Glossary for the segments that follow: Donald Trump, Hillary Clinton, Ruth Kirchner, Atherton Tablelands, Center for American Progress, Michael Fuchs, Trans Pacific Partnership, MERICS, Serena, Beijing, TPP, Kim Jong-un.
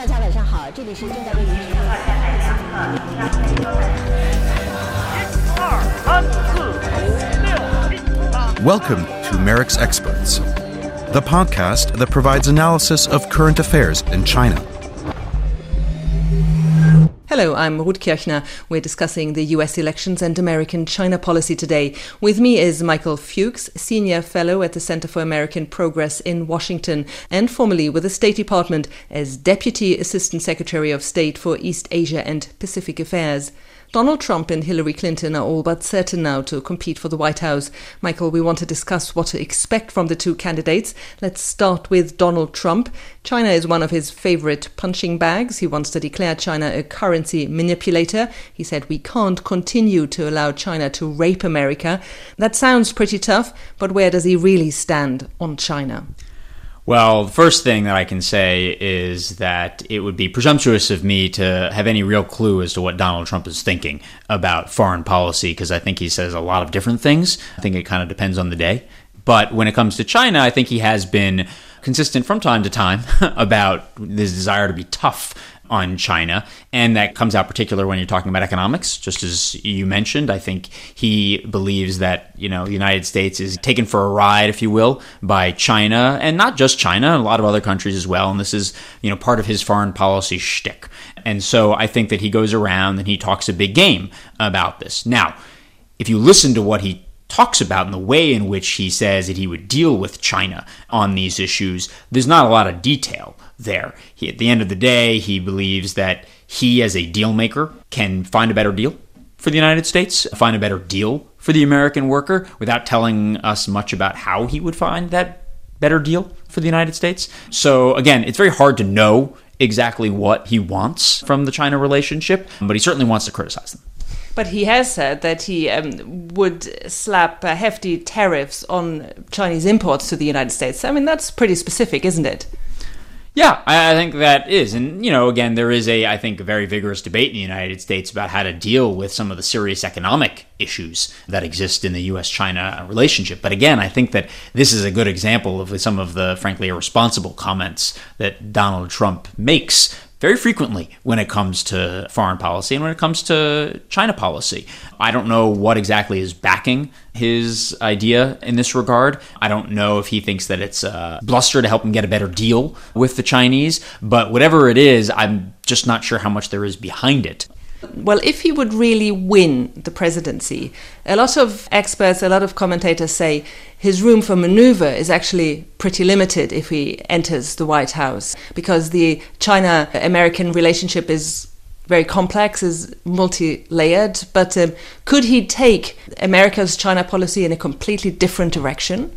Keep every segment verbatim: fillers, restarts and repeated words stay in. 大家晚上好，这里是正在为您直播的台海两岸两岸交流。一二三四五六七八。Welcome to MERICS Experts, the podcast that provides analysis of current affairs in China. Hello, I'm Ruth Kirchner. We're discussing the U S elections and American-China policy today. With me is Michael Fuchs, Senior Fellow at the Center for American Progress in Washington and formerly with the State Department as Deputy Assistant Secretary of State for East Asia and Pacific Affairs. Donald Trump and Hillary Clinton are all but certain now to compete for the White House. Michael, we want to discuss what to expect from the two candidates. Let's start with Donald Trump. China is one of his favorite punching bags. He wants to declare China a currency manipulator. He said we can't continue to allow China to rape America. That sounds pretty tough, but where does he really stand on China? Well, the first thing that I can say is that it would be presumptuous of me to have any real clue as to what Donald Trump is thinking about foreign policy, because I think he says a lot of different things. I think it kind of depends on the day. But when it comes to China, I think he has been consistent from time to time about his desire to be tough on China, and that comes out particular when you're talking about economics. Just as you mentioned, I think he believes that, you know, the United States is taken for a ride, if you will, by China, and not just China, a lot of other countries as well, and this is, you know, part of his foreign policy shtick. And so I think that he goes around and he talks a big game about this. Now, if you listen to what he talks about in the way in which he says that he would deal with China on these issues, there's not a lot of detail there. He, at the end of the day, he believes that he, as a deal maker, can find a better deal for the United States, find a better deal for the American worker, without telling us much about how he would find that better deal for the United States. So again, it's very hard to know exactly what he wants from the China relationship, but he certainly wants to criticize them. But he has said that he um, would slap uh, hefty tariffs on Chinese imports to the United States. I mean, that's pretty specific, isn't it? Yeah, I think that is. And, you know, again, there is a, I think, a very vigorous debate in the United States about how to deal with some of the serious economic issues that exist in the U S China relationship. But again, I think that this is a good example of some of the, frankly, irresponsible comments that Donald Trump makes very frequently when it comes to foreign policy and when it comes to China policy. I don't know what exactly is backing his idea in this regard. I don't know if he thinks that it's uh, bluster to help him get a better deal with the Chinese, but whatever it is, I'm just not sure how much there is behind it. Well, if he would really win the presidency, a lot of experts, a lot of commentators say his room for maneuver is actually pretty limited if he enters the White House, because the China-American relationship is very complex, is multi-layered. But um, could he take America's China policy in a completely different direction?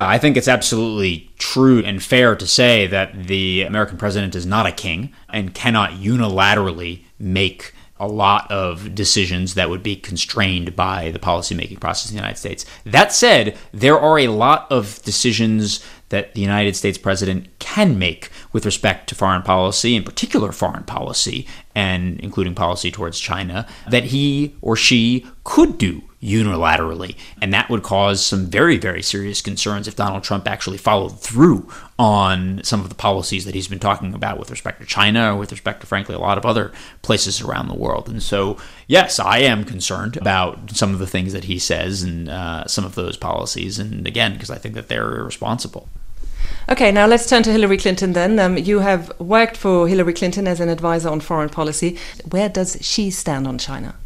I think it's absolutely true and fair to say that the American president is not a king and cannot unilaterally make a lot of decisions that would be constrained by the policymaking process in the United States. That said, there are a lot of decisions that the United States president can make with respect to foreign policy, in particular foreign policy, and including policy towards China, that he or she could do unilaterally. And that would cause some very, very serious concerns if Donald Trump actually followed through on some of the policies that he's been talking about with respect to China, or with respect to, frankly, a lot of other places around the world. And so, yes, I am concerned about some of the things that he says and uh, some of those policies. And again, because I think that they're irresponsible. Okay, now let's turn to Hillary Clinton then. Um, you have worked for Hillary Clinton as an advisor on foreign policy. Where does she stand on China?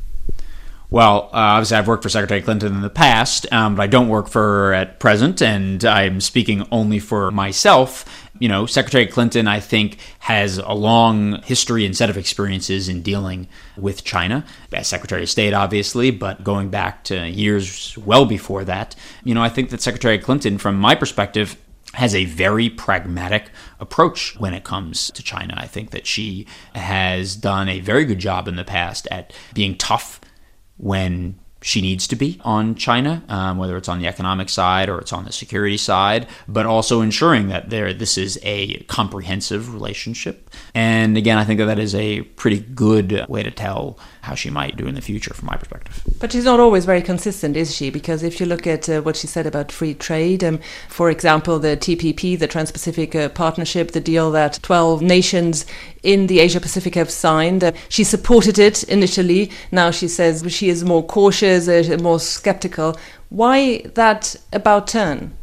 Well, uh, obviously, I've worked for Secretary Clinton in the past, um, but I don't work for her at present, and I'm speaking only for myself. You know, Secretary Clinton, I think, has a long history and set of experiences in dealing with China, as Secretary of State, obviously, but going back to years well before that. You know, I think that Secretary Clinton, from my perspective, has a very pragmatic approach when it comes to China. I think that she has done a very good job in the past at being tough when she needs to be on China, um, whether it's on the economic side or it's on the security side, but also ensuring that there this is a comprehensive relationship. And again, I think that that is a pretty good way to tell how she might do in the future from my perspective. But she's not always very consistent, is she? Because if you look at uh, what she said about free trade, um, for example, the T P P, the Trans Pacific uh, Partnership, the deal that twelve nations in the Asia Pacific have signed. Uh, she supported it initially. Now she says she is more cautious, uh, more skeptical. Why that about turn?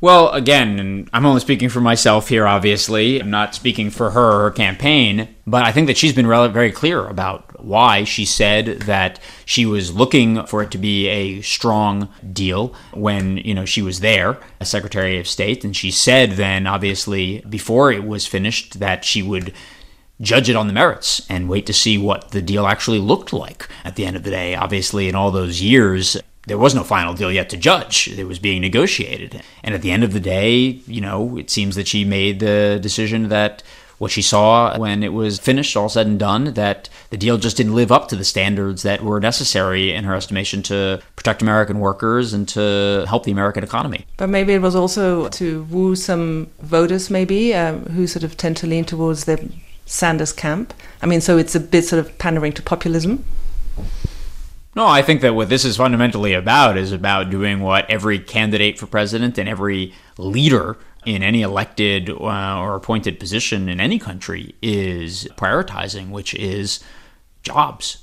Well, again, and I'm only speaking for myself here, obviously. I'm not speaking for her or her campaign, but I think that she's been very clear about why she said that she was looking for it to be a strong deal when, you know, she was there as Secretary of State. And she said then, obviously, before it was finished, that she would judge it on the merits and wait to see what the deal actually looked like at the end of the day. Obviously, in all those years, there was no final deal yet to judge. It was being negotiated. And at the end of the day, you know, it seems that she made the decision that what she saw when it was finished, all said and done, that the deal just didn't live up to the standards that were necessary, in her estimation, to protect American workers and to help the American economy. But maybe it was also to woo some voters, maybe, um, who sort of tend to lean towards the Sanders camp. I mean, so it's a bit sort of pandering to populism. No, I think that what this is fundamentally about is about doing what every candidate for president and every leader in any elected uh, or appointed position in any country is prioritizing, which is jobs,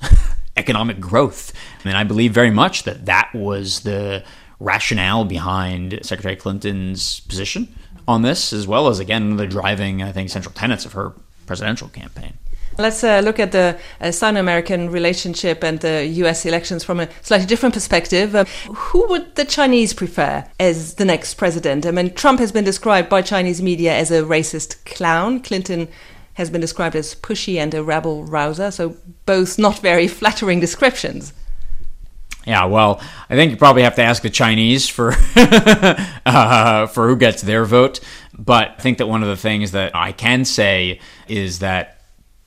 economic growth. And I believe very much that that was the rationale behind Secretary Clinton's position on this, as well as, again, the driving, I think, central tenets of her presidential campaign. Let's uh, look at the uh, Sino-American relationship and the U S elections from a slightly different perspective. Um, who would the Chinese prefer as the next president? I mean, Trump has been described by Chinese media as a racist clown. Clinton has been described as pushy and a rabble-rouser, so both not very flattering descriptions. Yeah, well, I think you probably have to ask the Chinese for uh, for who gets their vote. But I think that one of the things that I can say is that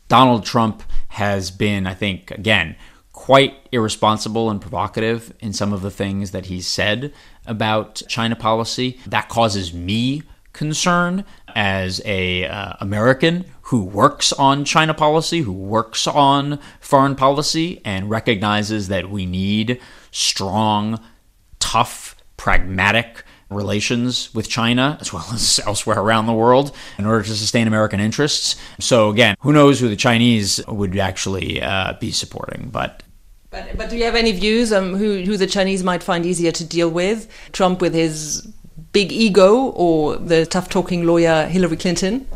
Donald Trump has been, I think, again, quite irresponsible and provocative in some of the things that he's said about China policy. That causes me concern as a uh, American who works on China policy, who works on foreign policy, and recognizes that we need strong, tough, pragmatic relations with China, as well as elsewhere around the world, in order to sustain American interests. So again, who knows who the Chinese would actually uh, be supporting. But, but but do you have any views on who, who the Chinese might find easier to deal with? Trump with his big ego, or the tough-talking lawyer Hillary Clinton?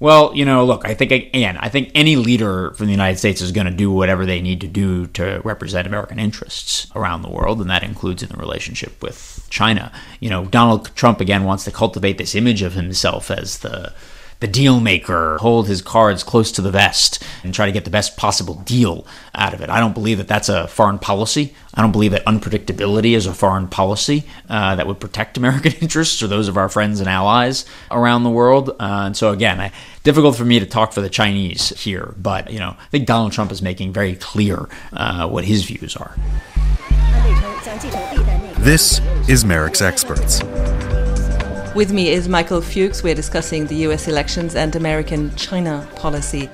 Well, you know, look, I think, again, I think any leader from the United States is going to do whatever they need to do to represent American interests around the world, and that includes in the relationship with China. You know, Donald Trump, again, wants to cultivate this image of himself as the the deal maker, hold his cards close to the vest, and try to get the best possible deal out of it. I don't believe that that's a foreign policy. I don't believe that unpredictability is a foreign policy uh, that would protect American interests or those of our friends and allies around the world. Uh, and so again, I, difficult for me to talk for the Chinese here, but you know, I think Donald Trump is making very clear uh, what his views are. This is MERICS Experts. With me is Michael Fuchs. We're discussing the U S elections and American-China policy.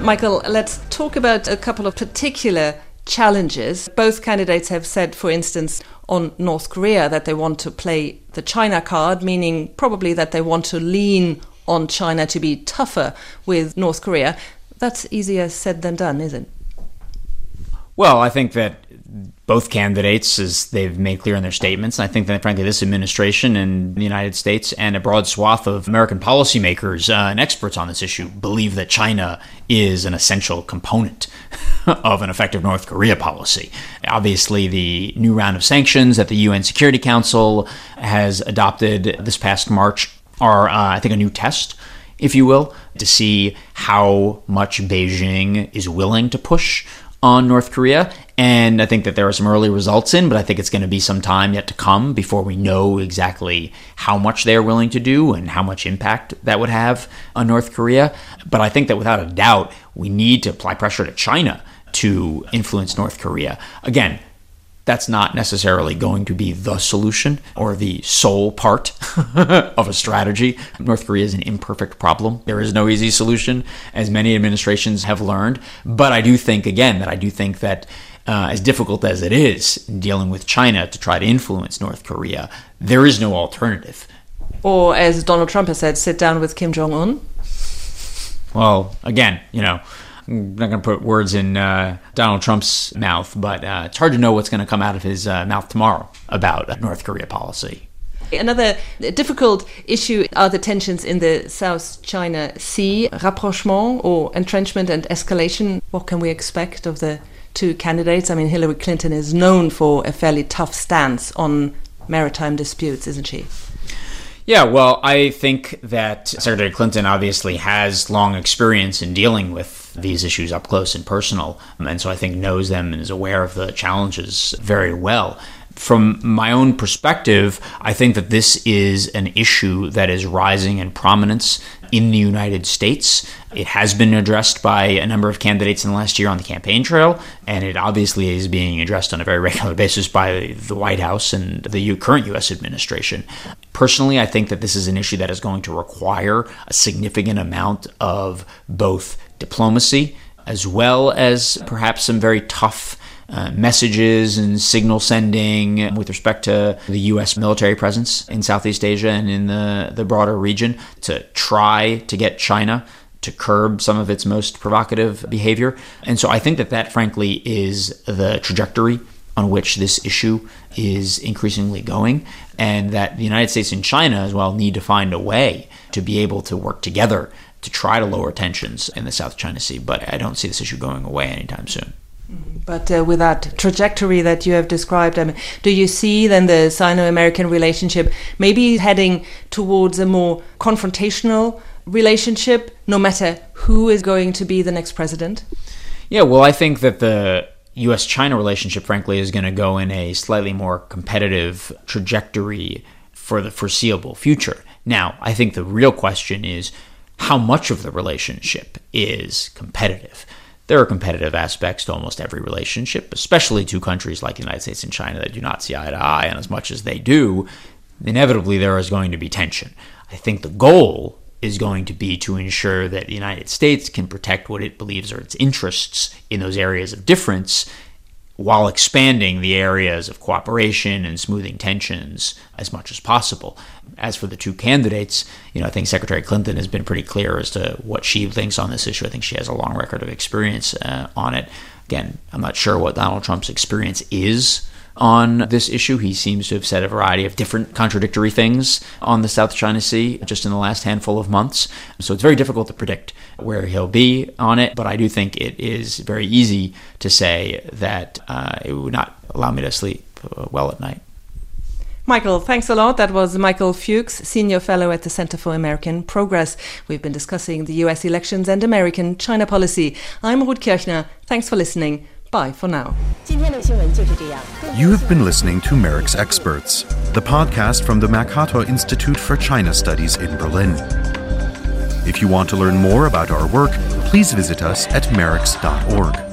Michael, let's talk about a couple of particular challenges. Both candidates have said, for instance, on North Korea that they want to play the China card, meaning probably that they want to lean on China to be tougher with North Korea. That's easier said than done, isn't it? Well, I think that both candidates, as they've made clear in their statements, and I think that, frankly, this administration in the United States and a broad swath of American policymakers uh, and experts on this issue believe that China is an essential component of an effective North Korea policy. Obviously, the new round of sanctions that the U N Security Council has adopted this past March are, uh, I think, a new test, if you will, to see how much Beijing is willing to push on North Korea. And I think that there are some early results in, but I think it's going to be some time yet to come before we know exactly how much they are willing to do and how much impact that would have on North Korea. But I think that without a doubt, we need to apply pressure to China to influence North Korea. Again, that's not necessarily going to be the solution or the sole part of a strategy. North Korea is an imperfect problem. There is no easy solution, as many administrations have learned. But I do think, again, that I do think that uh, as difficult as it is dealing with China to try to influence North Korea, there is no alternative. Or, as Donald Trump has said, sit down with Kim Jong-un. Well, again, you know, I'm not going to put words in uh, Donald Trump's mouth, but uh, it's hard to know what's going to come out of his uh, mouth tomorrow about North Korea policy. Another difficult issue are the tensions in the South China Sea, rapprochement or entrenchment and escalation. What can we expect of the two candidates? I mean, Hillary Clinton is known for a fairly tough stance on maritime disputes, isn't she? Yeah, well, I think that Secretary Clinton obviously has long experience in dealing with these issues up close and personal, and so I think knows them and is aware of the challenges very well. From my own perspective, I think that this is an issue that is rising in prominence in the United States. It has been addressed by a number of candidates in the last year on the campaign trail, and it obviously is being addressed on a very regular basis by the White House and the current U S administration. Personally, I think that this is an issue that is going to require a significant amount of both diplomacy as well as perhaps some very tough Uh, messages and signal sending with respect to the U S military presence in Southeast Asia and in the, the broader region to try to get China to curb some of its most provocative behavior. And so I think that that, frankly, is the trajectory on which this issue is increasingly going, and that the United States and China as well need to find a way to be able to work together to try to lower tensions in the South China Sea. But I don't see this issue going away anytime soon. But uh, with that trajectory that you have described, I mean, do you see then the Sino-American relationship maybe heading towards a more confrontational relationship, no matter who is going to be the next president? Yeah, well, I think that the U S China relationship, frankly, is going to go in a slightly more competitive trajectory for the foreseeable future. Now, I think the real question is how much of the relationship is competitive. There are competitive aspects to almost every relationship, especially to countries like the United States and China that do not see eye to eye, and as much as they do, inevitably there is going to be tension. I think the goal is going to be to ensure that the United States can protect what it believes are its interests in those areas of difference while expanding the areas of cooperation and smoothing tensions as much as possible. As for the two candidates, you know, I think Secretary Clinton has been pretty clear as to what she thinks on this issue. I think she has a long record of experience uh, on it. Again, I'm not sure what Donald Trump's experience is on this issue. He seems to have said a variety of different contradictory things on the South China Sea just in the last handful of months. So it's very difficult to predict where he'll be on it. But I do think it is very easy to say that uh, it would not allow me to sleep well at night. Michael, thanks a lot. That was Michael Fuchs, Senior Fellow at the Center for American Progress. We've been discussing the U S elections and American-China policy. I'm Ruth Kirchner. Thanks for listening. Bye for now. You have been listening to MERICS Experts, the podcast from the Max Hatter Institute for China Studies in Berlin. If you want to learn more about our work, please visit us at merics dot org.